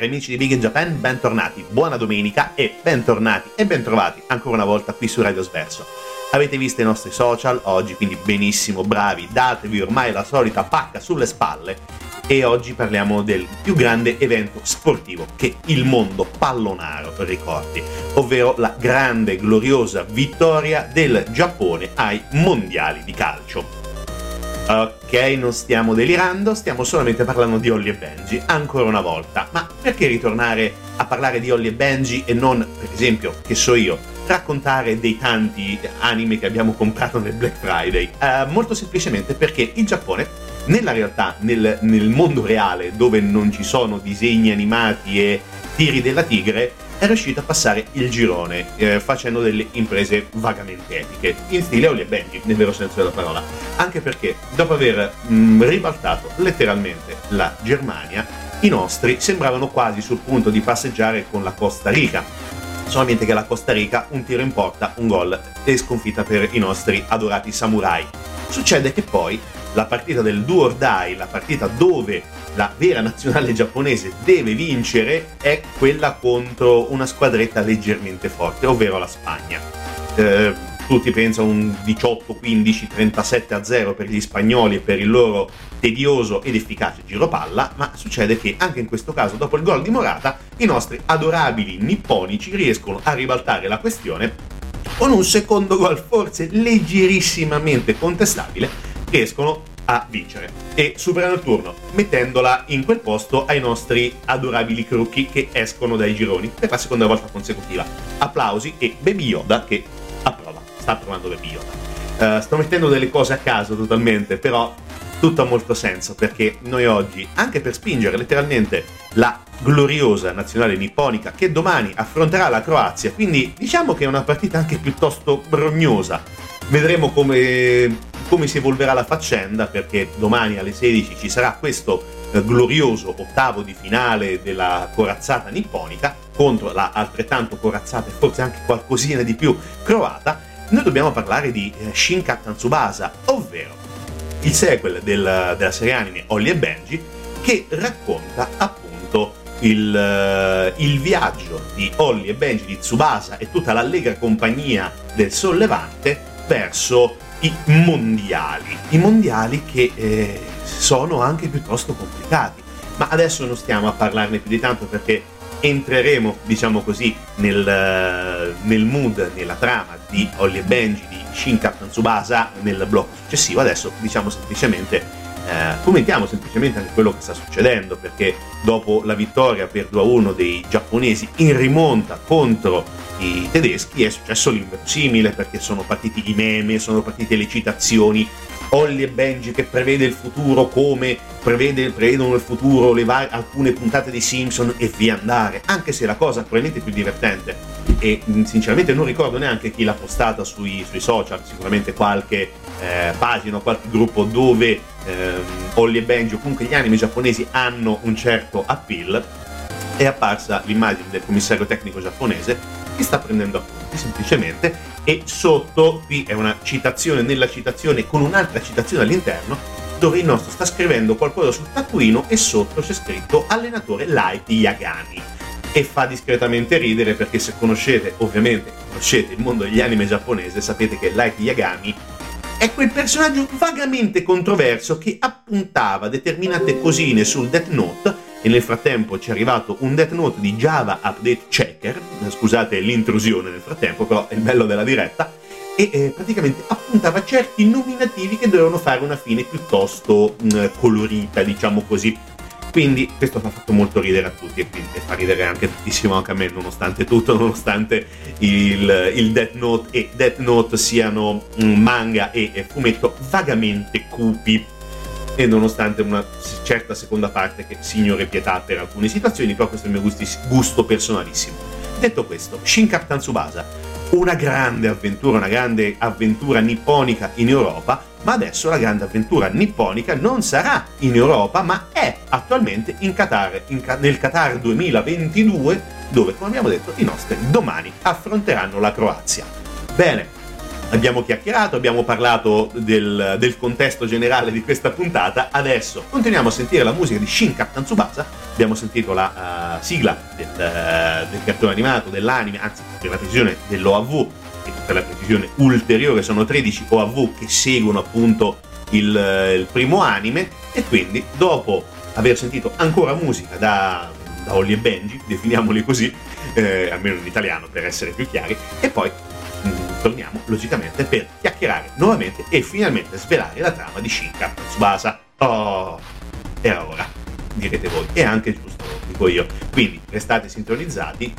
Amici di Big in Japan, bentornati, buona domenica e bentornati e bentrovati ancora una volta qui su Radio Sverso. Avete visto i nostri social oggi, quindi benissimo, bravi, datevi ormai la solita pacca sulle spalle e oggi parliamo del più grande evento sportivo che il mondo pallonaro ricordi, ovvero la grande gloriosa vittoria del Giappone ai mondiali di calcio. Ok, non stiamo delirando, stiamo solamente parlando di Holly e Benji, ancora una volta. Ma perché ritornare a parlare di Holly e Benji e non, per esempio, che so io, raccontare dei tanti anime che abbiamo comprato nel Black Friday? Molto semplicemente perché il Giappone nella realtà, nel mondo reale, dove non ci sono disegni animati e tiri della tigre, è riuscito a passare il girone facendo delle imprese vagamente epiche, in stile Holly e Benji, nel vero senso della parola, anche perché dopo aver ribaltato letteralmente la Germania, i nostri sembravano quasi sul punto di passeggiare con la Costa Rica, solamente che la Costa Rica un tiro in porta, un gol e sconfitta per i nostri adorati samurai. Succede che poi la partita del do or die, la partita dove la vera nazionale giapponese deve vincere, è quella contro una squadretta leggermente forte, ovvero la Spagna. Tutti pensano un 18-15-37-0 per gli spagnoli e per il loro tedioso ed efficace giropalla, ma succede che anche in questo caso, dopo il gol di Morata, i nostri adorabili nipponici riescono a ribaltare la questione con un secondo gol forse leggerissimamente contestabile, riescono a vincere e superano il turno, mettendola in quel posto ai nostri adorabili crocchi che escono dai gironi per la seconda volta consecutiva. Applausi e Baby Yoda che approva, sta provando Baby Yoda. Sto mettendo delle cose a caso totalmente, però tutto ha molto senso, perché noi oggi, anche per spingere letteralmente la gloriosa nazionale nipponica che domani affronterà la Croazia, quindi diciamo che è una partita anche piuttosto rognosa, vedremo come si evolverà la faccenda, perché domani alle 16 ci sarà questo glorioso ottavo di finale della corazzata nipponica contro la altrettanto corazzata e forse anche qualcosina di più croata. Noi dobbiamo parlare di Shin Captain Tsubasa, ovvero il sequel della serie anime Holly e Benji, che racconta appunto il viaggio di Holly e Benji, di Tsubasa e tutta l'allegra compagnia del sollevante verso i mondiali che sono anche piuttosto complicati, ma adesso non stiamo a parlarne più di tanto, perché entreremo, diciamo così, nel mood, nella trama di Holly e Benji, di Shin Captain Tsubasa nel blocco successivo. Adesso diciamo semplicemente, commentiamo semplicemente anche quello che sta succedendo, perché dopo la vittoria per 2-1 dei giapponesi in rimonta contro i tedeschi è successo l'inverosimile, perché sono partiti i meme, sono partite le citazioni, Holly e Benji che prevede il futuro, come prevedono il futuro alcune puntate di Simpson e via andare, anche se la cosa probabilmente più divertente, e sinceramente non ricordo neanche chi l'ha postata sui social, sicuramente qualche pagina o qualche gruppo dove Holly e Benji o comunque gli anime giapponesi hanno un certo appeal, è apparsa l'immagine del commissario tecnico giapponese che sta prendendo appunti semplicemente, e sotto qui è una citazione nella citazione con un'altra citazione all'interno, dove il nostro sta scrivendo qualcosa sul taccuino e sotto c'è scritto allenatore Light Yagami, e fa discretamente ridere, perché se conoscete il mondo degli anime giapponese sapete che Light Yagami è quel personaggio vagamente controverso che appuntava determinate cosine sul Death Note, e nel frattempo ci è arrivato un Death Note di Java Update Checker, scusate l'intrusione nel frattempo, però è il bello della diretta, e praticamente appuntava certi nominativi che dovevano fare una fine piuttosto colorita, diciamo così. Quindi questo ha fatto molto ridere a tutti, e quindi fa ridere anche tantissimo anche a me, nonostante tutto, nonostante il Death Note e Death Note siano manga e fumetto vagamente cupi, e nonostante una certa seconda parte che, signore pietà, per alcune situazioni, però questo è il mio gusto personalissimo. Detto questo, Shin Captain Tsubasa, una grande avventura nipponica in Europa, ma adesso la grande avventura nipponica non sarà in Europa, ma è attualmente in Qatar, nel Qatar 2022, dove, come abbiamo detto, i nostri domani affronteranno la Croazia. Bene. Abbiamo chiacchierato, abbiamo parlato del contesto generale di questa puntata. Adesso continuiamo a sentire la musica di Shin Captain Tsubasa. Abbiamo sentito la sigla del cartone animato, dell'anime, anzi per la precisione dell'OAV, e per la precisione ulteriore sono 13 OAV che seguono appunto il primo anime, e quindi dopo aver sentito ancora musica da Holly e Benji, definiamoli così, almeno in italiano per essere più chiari, e poi torniamo logicamente per chiacchierare nuovamente e finalmente svelare la trama di Shin Captain Tsubasa. Oh, era ora, direte voi, è anche giusto, dico io. Quindi restate sintonizzati,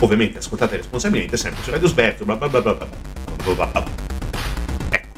ovviamente ascoltate responsabilmente, sempre su Radio Sverso, bla bla bla bla bla bla bla bla. Ecco.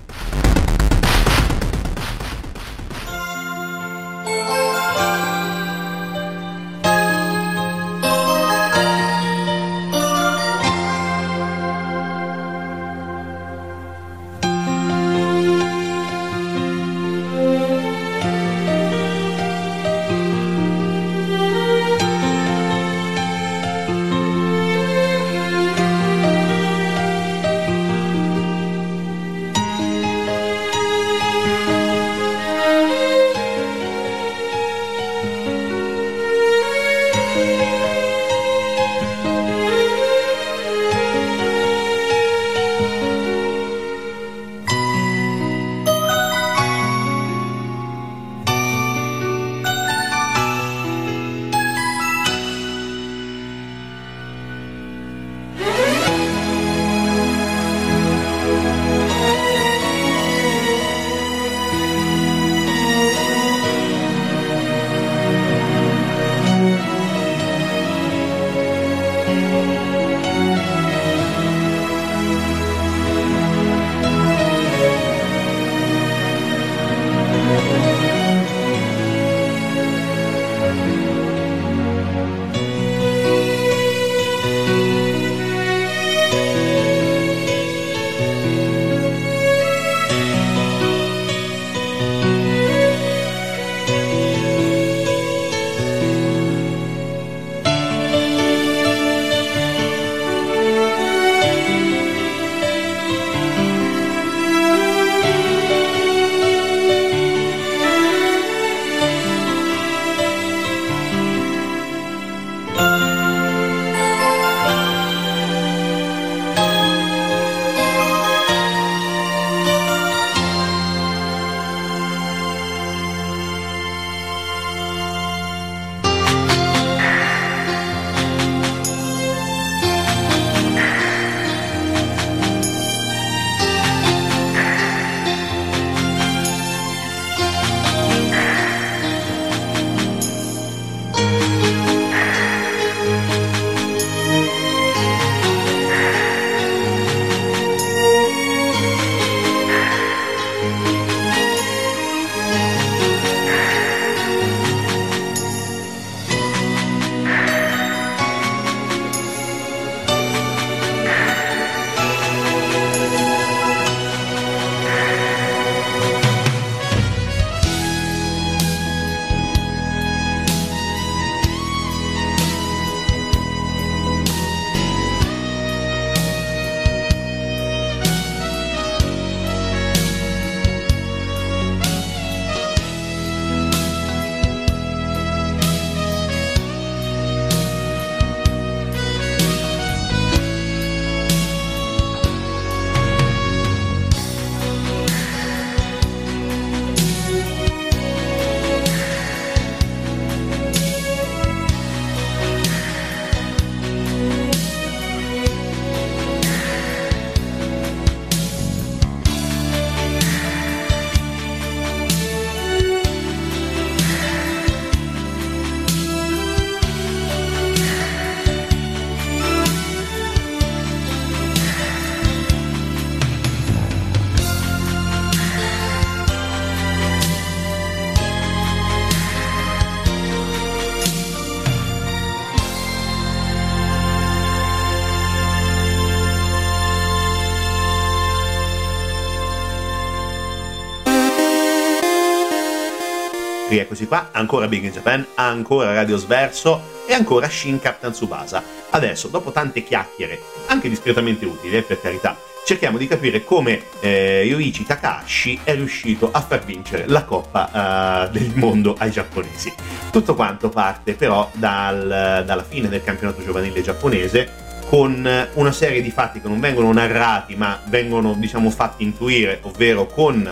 rieccoci qua, ancora Big in Japan, ancora Radio Sverso e ancora Shin Captain Tsubasa. Adesso, dopo tante chiacchiere, anche discretamente utili, per carità, cerchiamo di capire come Yoichi Takahashi è riuscito a far vincere la Coppa del Mondo ai giapponesi. Tutto quanto parte però dalla fine del campionato giovanile giapponese, con una serie di fatti che non vengono narrati ma vengono, diciamo, fatti intuire, ovvero con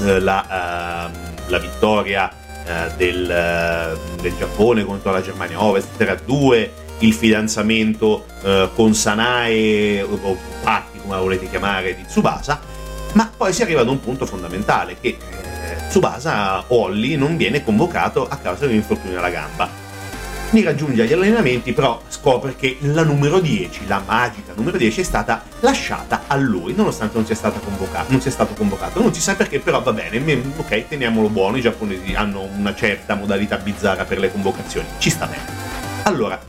la vittoria del Giappone contro la Germania Ovest 3-2, il fidanzamento con Sanae o Patti, come la volete chiamare, di Tsubasa. Ma poi si arriva ad un punto fondamentale, che Tsubasa, Holly, non viene convocato a causa di un infortunio alla gamba. Mi raggiunge agli allenamenti, però scopre che la numero 10, la magica numero 10, è stata lasciata a lui, nonostante non sia stata convocata, non sia stato convocato. Non si sa perché, però va bene, ok, teniamolo buono, i giapponesi hanno una certa modalità bizzarra per le convocazioni, ci sta bene. Allora,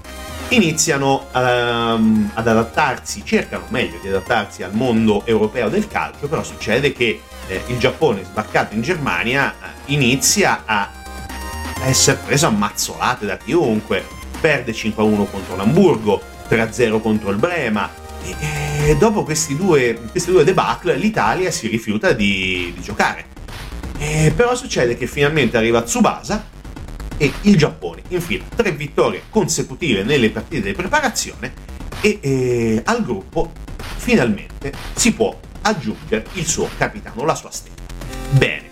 iniziano ad adattarsi, cercano meglio di adattarsi al mondo europeo del calcio, però succede che il Giappone, sbarcato in Germania, inizia a essere preso a mazzolate da chiunque. Perde 5-1 contro l'Amburgo, 3-0 contro il Brema, e dopo questi due debacle l'Italia si rifiuta di giocare, però succede che finalmente arriva Tsubasa e il Giappone infila 3 vittorie consecutive nelle partite di preparazione e al gruppo finalmente si può aggiungere il suo capitano, la sua stella. Bene.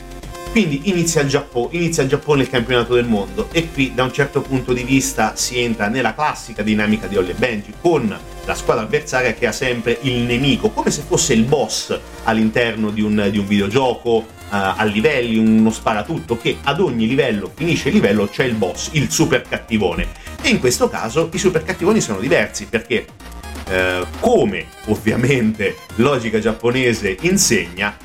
Quindi inizia il Giappone il campionato del mondo, e qui da un certo punto di vista si entra nella classica dinamica di Holly e Benji, con la squadra avversaria che ha sempre il nemico, come se fosse il boss all'interno di un videogioco a livelli, uno sparatutto, che ad ogni livello, finisce il livello, c'è il boss, il super cattivone. E in questo caso i super cattivoni sono diversi, perché come ovviamente logica giapponese insegna,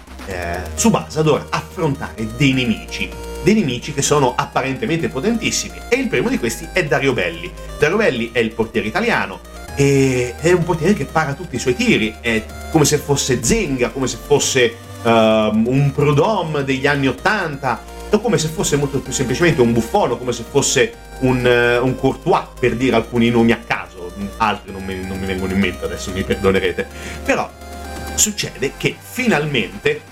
Tsubasa dovrà affrontare dei nemici che sono apparentemente potentissimi, e il primo di questi è Dario Belli. Dario Belli è il portiere italiano, è un portiere che para tutti i suoi tiri, è come se fosse Zenga, come se fosse un Prodom degli anni 80, o come se fosse molto più semplicemente un buffone, come se fosse un Courtois, per dire alcuni nomi a caso, altri non mi vengono in mente adesso, mi perdonerete. Però succede che finalmente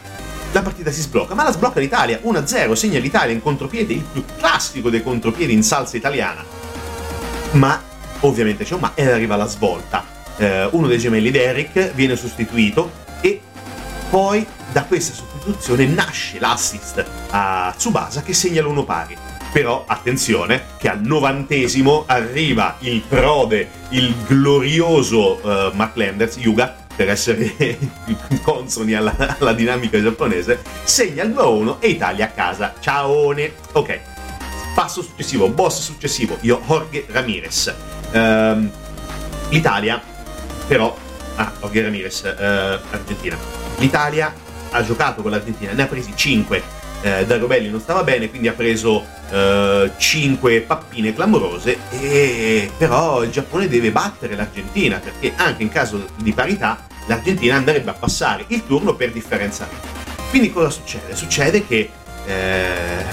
la partita si sblocca, ma la sblocca l'Italia, 1-0, segna l'Italia in contropiede, il più classico dei contropiedi in salsa italiana. Ma, ovviamente c'è un ma, ed arriva la svolta. Uno dei gemelli, Derek, viene sostituito, e poi da questa sostituzione nasce l'assist a Tsubasa, che segna l'1 pari. Però, attenzione, che al 90esimo arriva il prode, il glorioso Mark Lenders, Yuga, per essere consoni alla dinamica giapponese, segna il 2-1 e Italia a casa. Ciaone! Ok, passo successivo, boss successivo, Jorge Ramirez. L'Italia, però... Ah, Jorge Ramirez, Argentina. L'Italia ha giocato con l'Argentina, ne ha presi 5. Dario Belli non stava bene, quindi ha preso 5 pappine clamorose, però il Giappone deve battere l'Argentina, perché anche in caso di parità l'Argentina andrebbe a passare il turno per differenza. Quindi cosa succede? Succede che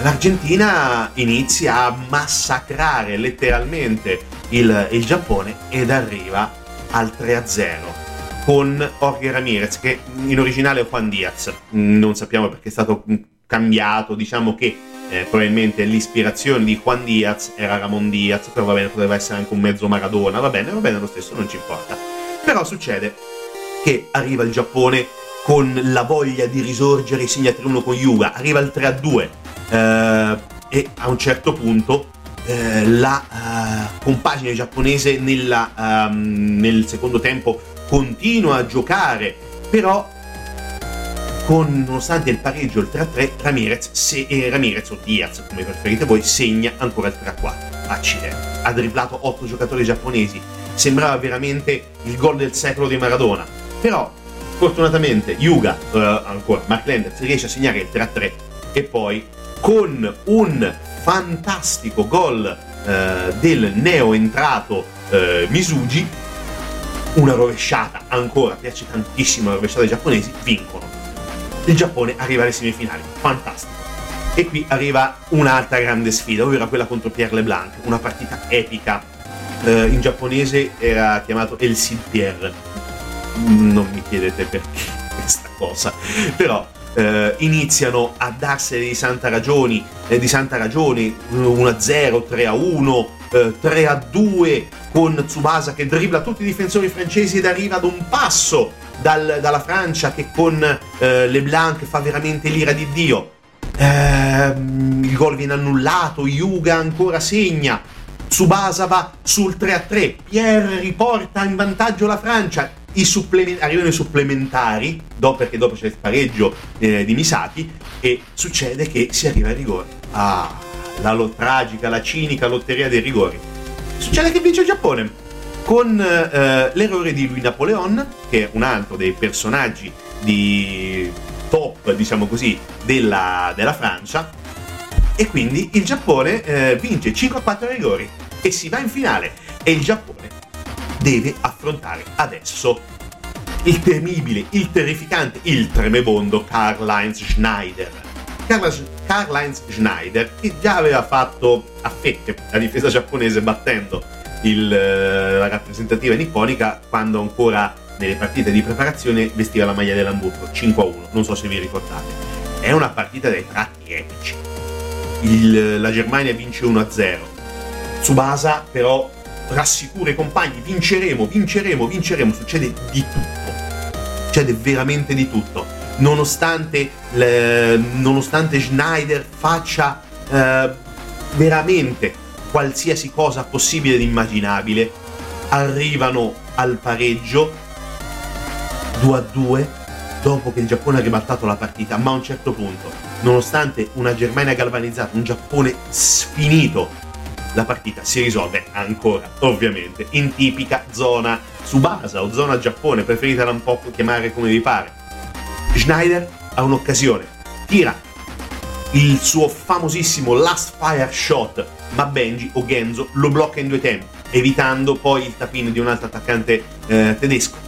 l'Argentina inizia a massacrare letteralmente il Giappone, ed arriva al 3-0 con Jorge Ramirez, che in originale è Juan Diaz, non sappiamo perché è stato cambiato, diciamo che probabilmente l'ispirazione di Juan Diaz era Ramon Diaz, però va bene, poteva essere anche un mezzo Maradona, va bene lo stesso, non ci importa. Però succede che arriva il Giappone con la voglia di risorgere, segna 3-1 con Yuga, arriva il 3-2, e a un certo punto la compagine giapponese nel secondo tempo continua a giocare, però nonostante il pareggio, il 3-3, Ramirez o Diaz, come preferite voi, segna ancora il 3-4. Accidenti, ha dribblato 8 giocatori giapponesi, sembrava veramente il gol del secolo di Maradona. Però fortunatamente Yuga, ancora Mark Lenders, riesce a segnare il 3-3, e poi con un fantastico gol del neoentrato Misugi, una rovesciata, ancora piace tantissimo la rovesciata ai giapponesi, vincono. Il Giappone arriva alle semifinali, fantastico. E qui arriva un'altra grande sfida, ovvero quella contro Pierre Leblanc, una partita epica. In giapponese era chiamato El Cid Pierre. Non mi chiedete perché questa cosa, però iniziano a darsene di santa ragione, 1-0, 3-1, 3-2, con Tsubasa che dribbla tutti i difensori francesi ed arriva ad un passo dalla Francia, che con Leblanc fa veramente l'ira di Dio. Il gol viene annullato, Yuga ancora segna, Tsubasa va sul 3-3, Pierre riporta in vantaggio la Francia. Arrivano i supplementari, perché dopo c'è il pareggio di Misaki, e succede che si arriva ai rigori. La tragica, la cinica lotteria dei rigori. Succede che vince il Giappone, con l'errore di Louis Napoleon, che è un altro dei personaggi di top, diciamo così, della Francia, e quindi il Giappone vince 5-4 ai rigori e si va in finale. E il Giappone deve affrontare adesso il temibile, il terrificante, il tremebondo Karl-Heinz Schneider. Karl-Heinz Schneider, che già aveva fatto a fette la difesa giapponese battendo la rappresentativa nipponica quando ancora nelle partite di preparazione vestiva la maglia dell'Amburgo, 5-1, non so se vi ricordate. È una partita dai tratti epici. La Germania vince 1-0. Tsubasa però rassicura i compagni: vinceremo. Succede di tutto, succede veramente di tutto, nonostante Schneider faccia veramente qualsiasi cosa possibile ed immaginabile. Arrivano al pareggio 2-2 dopo che il Giappone ha ribaltato la partita, ma a un certo punto, nonostante una Germania galvanizzata, un Giappone sfinito, la partita si risolve ancora, ovviamente, in tipica zona Tsubasa o zona Giappone, preferitela un po' chiamare come vi pare. Schneider ha un'occasione, tira il suo famosissimo last fire shot, ma Benji o Genzo lo blocca in due tempi, evitando poi il tapin di un altro attaccante tedesco.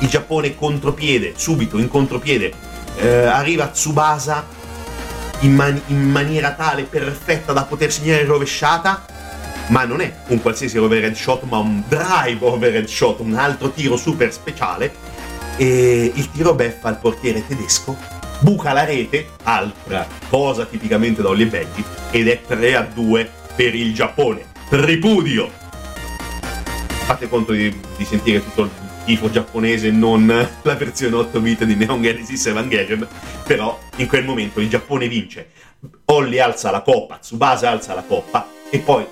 Il Giappone contropiede, subito in contropiede, arriva Tsubasa in maniera tale perfetta da poter segnare rovesciata, ma non è un qualsiasi overhead shot, ma un drive overhead shot, un altro tiro super speciale, e il tiro beffa il portiere tedesco, buca la rete, altra cosa tipicamente da Holly e Benji, ed è 3-2 per il Giappone. Ripudio! Fate conto di sentire tutto il tifo giapponese, non la versione 8 bit di Neon Genesis Evangelion, però in quel momento il Giappone vince. Holly alza la coppa, Tsubasa alza la coppa, e poi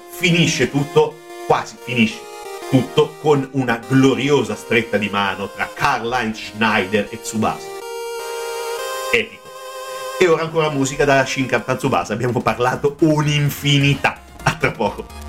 quasi finisce tutto con una gloriosa stretta di mano tra Karl-Heinz Schneider e Tsubasa. Epico. E ora ancora musica da Shin Captain Tsubasa, abbiamo parlato un'infinità. A tra poco.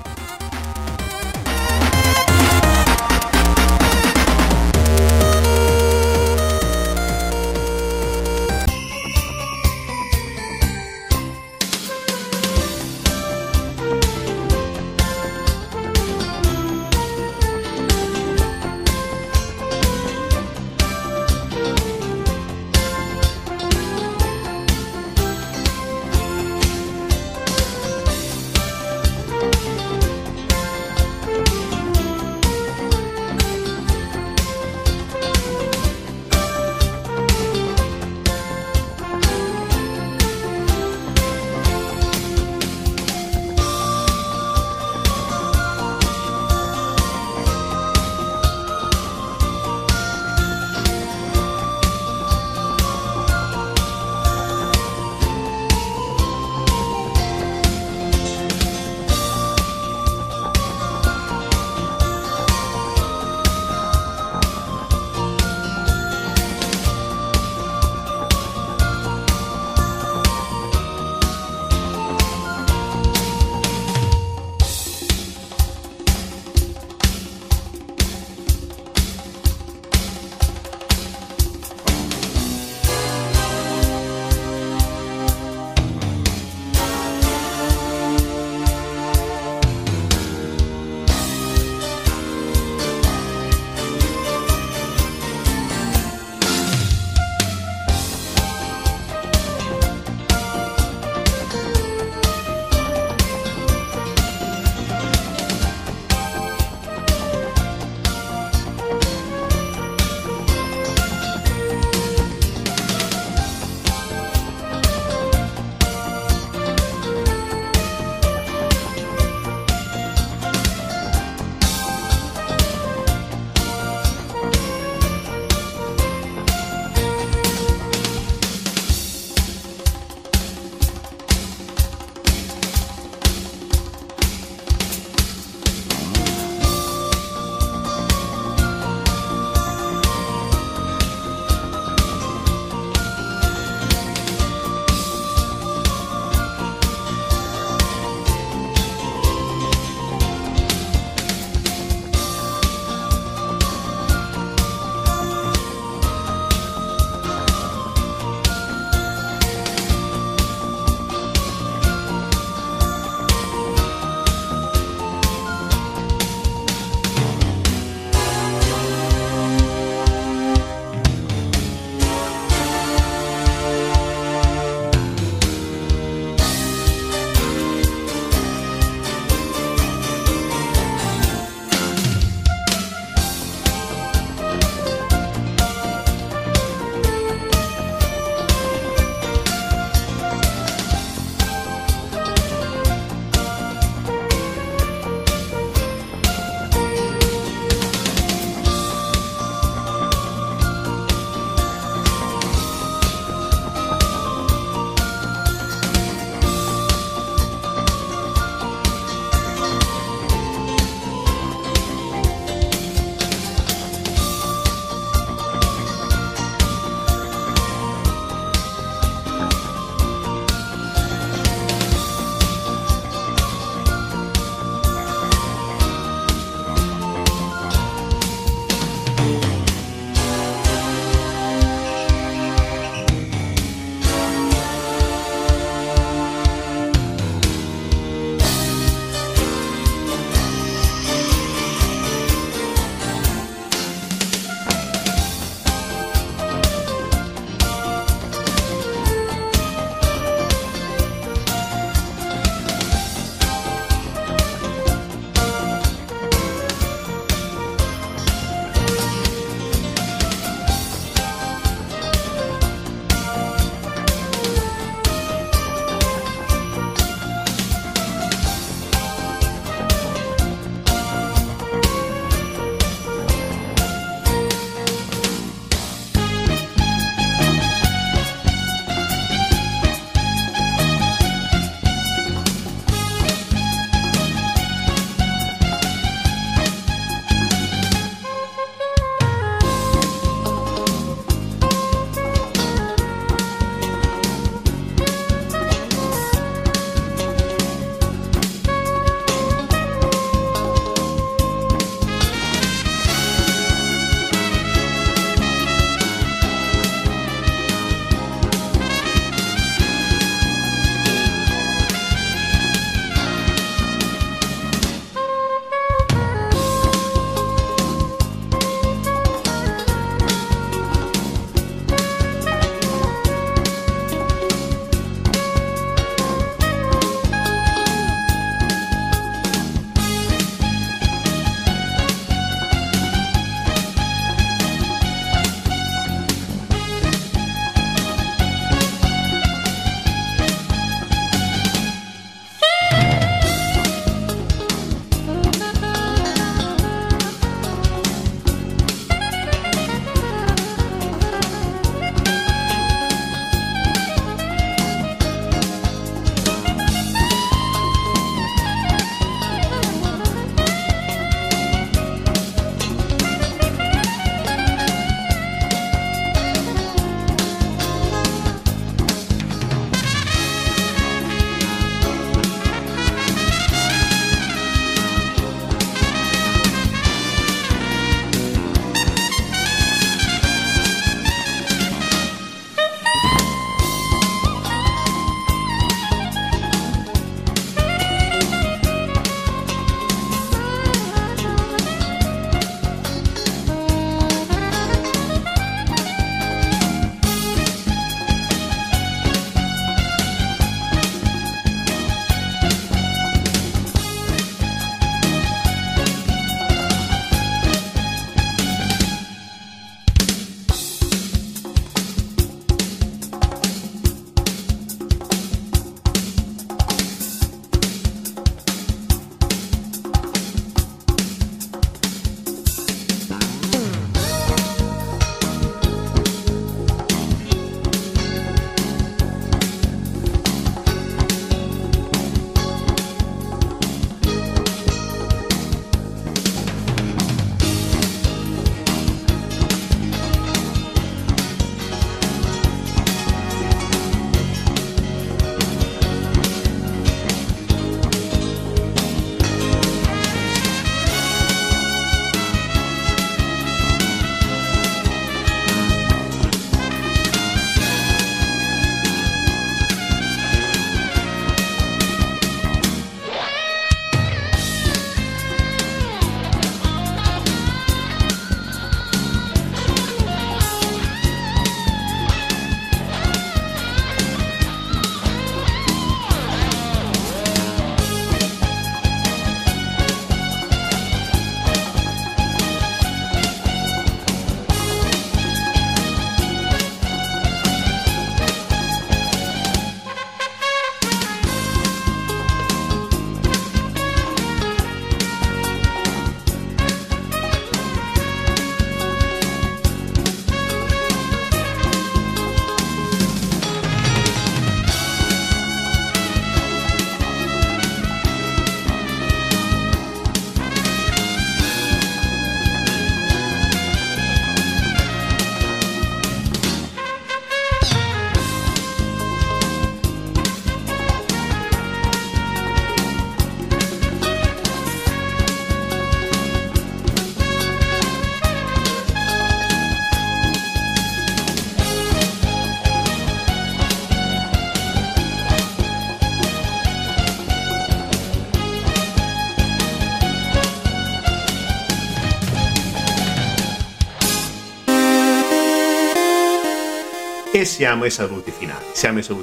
E siamo ai saluti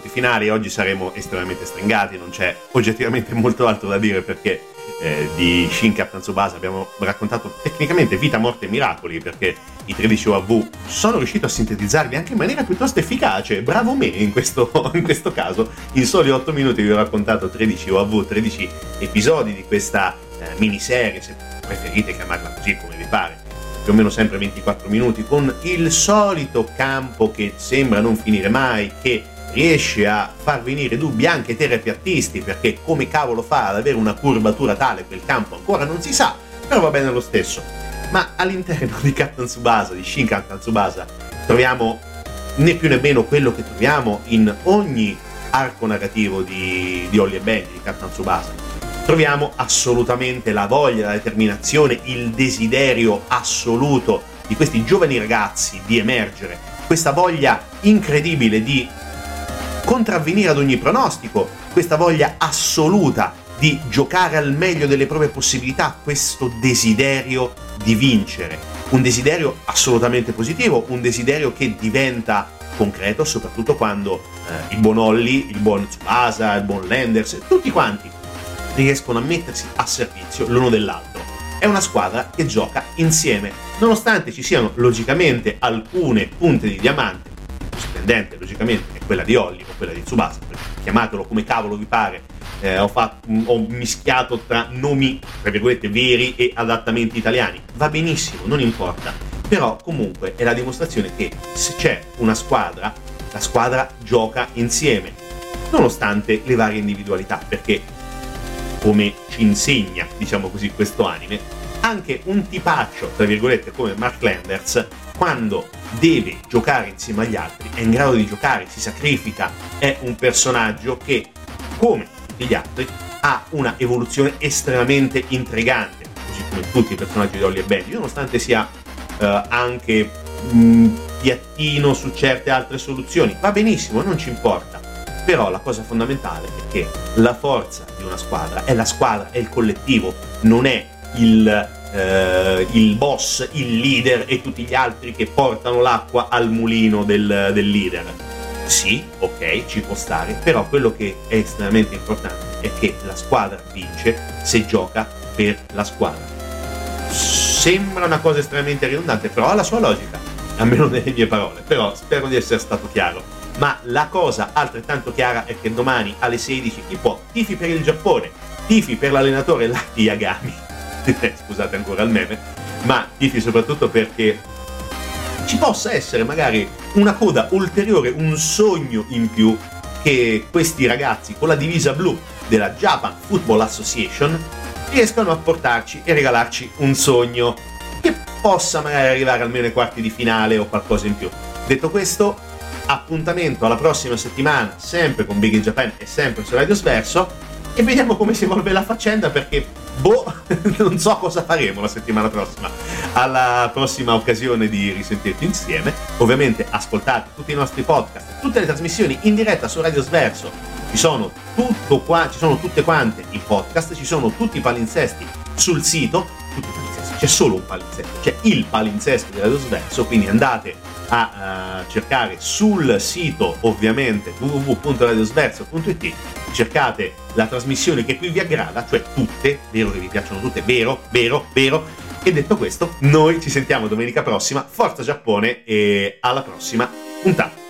finali. Oggi saremo estremamente stringati, non c'è oggettivamente molto altro da dire, perché di Shin Captain Tsubasa abbiamo raccontato tecnicamente vita, morte e miracoli, perché i 13 OAV sono riuscito a sintetizzarli anche in maniera piuttosto efficace. Bravo me in questo caso. In soli 8 minuti vi ho raccontato 13 OAV, 13 episodi di questa miniserie, se preferite chiamarla così, come vi pare, più o meno sempre 24 minuti, con il solito campo che sembra non finire mai, che riesce a far venire dubbi anche ai terapiattisti, perché come cavolo fa ad avere una curvatura tale quel campo ancora non si sa, però va bene lo stesso. Ma all'interno di Captain Tsubasa, di Shin Captain Tsubasa, troviamo né più né meno quello che troviamo in ogni arco narrativo di Holly e Benji, di Captain Tsubasa. Troviamo assolutamente la voglia, la determinazione, il desiderio assoluto di questi giovani ragazzi di emergere, questa voglia incredibile di contravvenire ad ogni pronostico, questa voglia assoluta di giocare al meglio delle proprie possibilità, questo desiderio di vincere, un desiderio assolutamente positivo, un desiderio che diventa concreto soprattutto quando il buon Holly, il buon Tsubasa, il buon Lenders, tutti quanti riescono a mettersi a servizio l'uno dell'altro. È una squadra che gioca insieme, nonostante ci siano logicamente alcune punte di diamante. Splendente logicamente è quella di Holly o quella di Tsubasa, chiamatelo come cavolo vi pare, ho mischiato tra nomi tra virgolette veri e adattamenti italiani, va benissimo, non importa, però comunque è la dimostrazione che se c'è una squadra, la squadra gioca insieme nonostante le varie individualità, perché come ci insegna, diciamo così, questo anime, anche un tipaccio, tra virgolette, come Mark Lenders, quando deve giocare insieme agli altri, è in grado di giocare, si sacrifica, è un personaggio che, come tutti gli altri, ha una evoluzione estremamente intrigante, così come tutti i personaggi di Holly e Benji, nonostante sia anche piattino su certe altre soluzioni, va benissimo, non ci importa. Però la cosa fondamentale è che la forza di una squadra, è il collettivo, non è il boss, il leader e tutti gli altri che portano l'acqua al mulino del leader. Sì, ok, ci può stare, però quello che è estremamente importante è che la squadra vince se gioca per la squadra. Sembra una cosa estremamente ridondante, però ha la sua logica, almeno nelle mie parole, però spero di essere stato chiaro. Ma la cosa altrettanto chiara è che domani alle 16 chi può tifi per il Giappone, tifi per l'allenatore Light Yagami, scusate ancora il meme, ma tifi soprattutto perché ci possa essere magari una coda ulteriore, un sogno in più che questi ragazzi con la divisa blu della Japan Football Association riescano a portarci e regalarci un sogno che possa magari arrivare almeno ai quarti di finale o qualcosa in più. Detto questo, appuntamento alla prossima settimana, sempre con Big in Japan e sempre su Radio Sverso, e vediamo come si evolve la faccenda, perché non so cosa faremo la settimana prossima. Alla prossima occasione di risentirti insieme, ovviamente ascoltate tutti i nostri podcast, tutte le trasmissioni in diretta su Radio Sverso, ci sono tutte quante i podcast, ci sono tutti i palinsesti sul sito, c'è solo un palinsesto, c'è il palinsesto di Radio Sverso, quindi andate a cercare sul sito ovviamente www.radiosverso.it, cercate la trasmissione che più vi aggrada, cioè tutte, vero che vi piacciono tutte, vero, e detto questo noi ci sentiamo domenica prossima, forza Giappone e alla prossima puntata.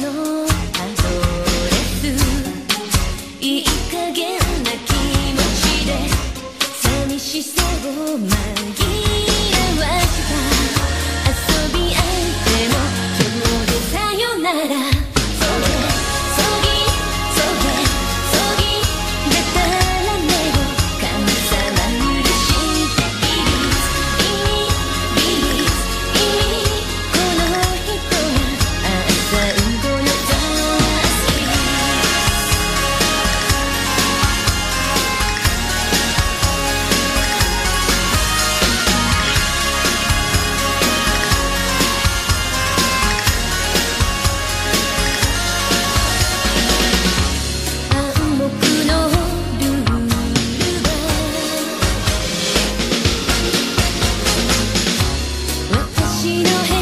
私の部屋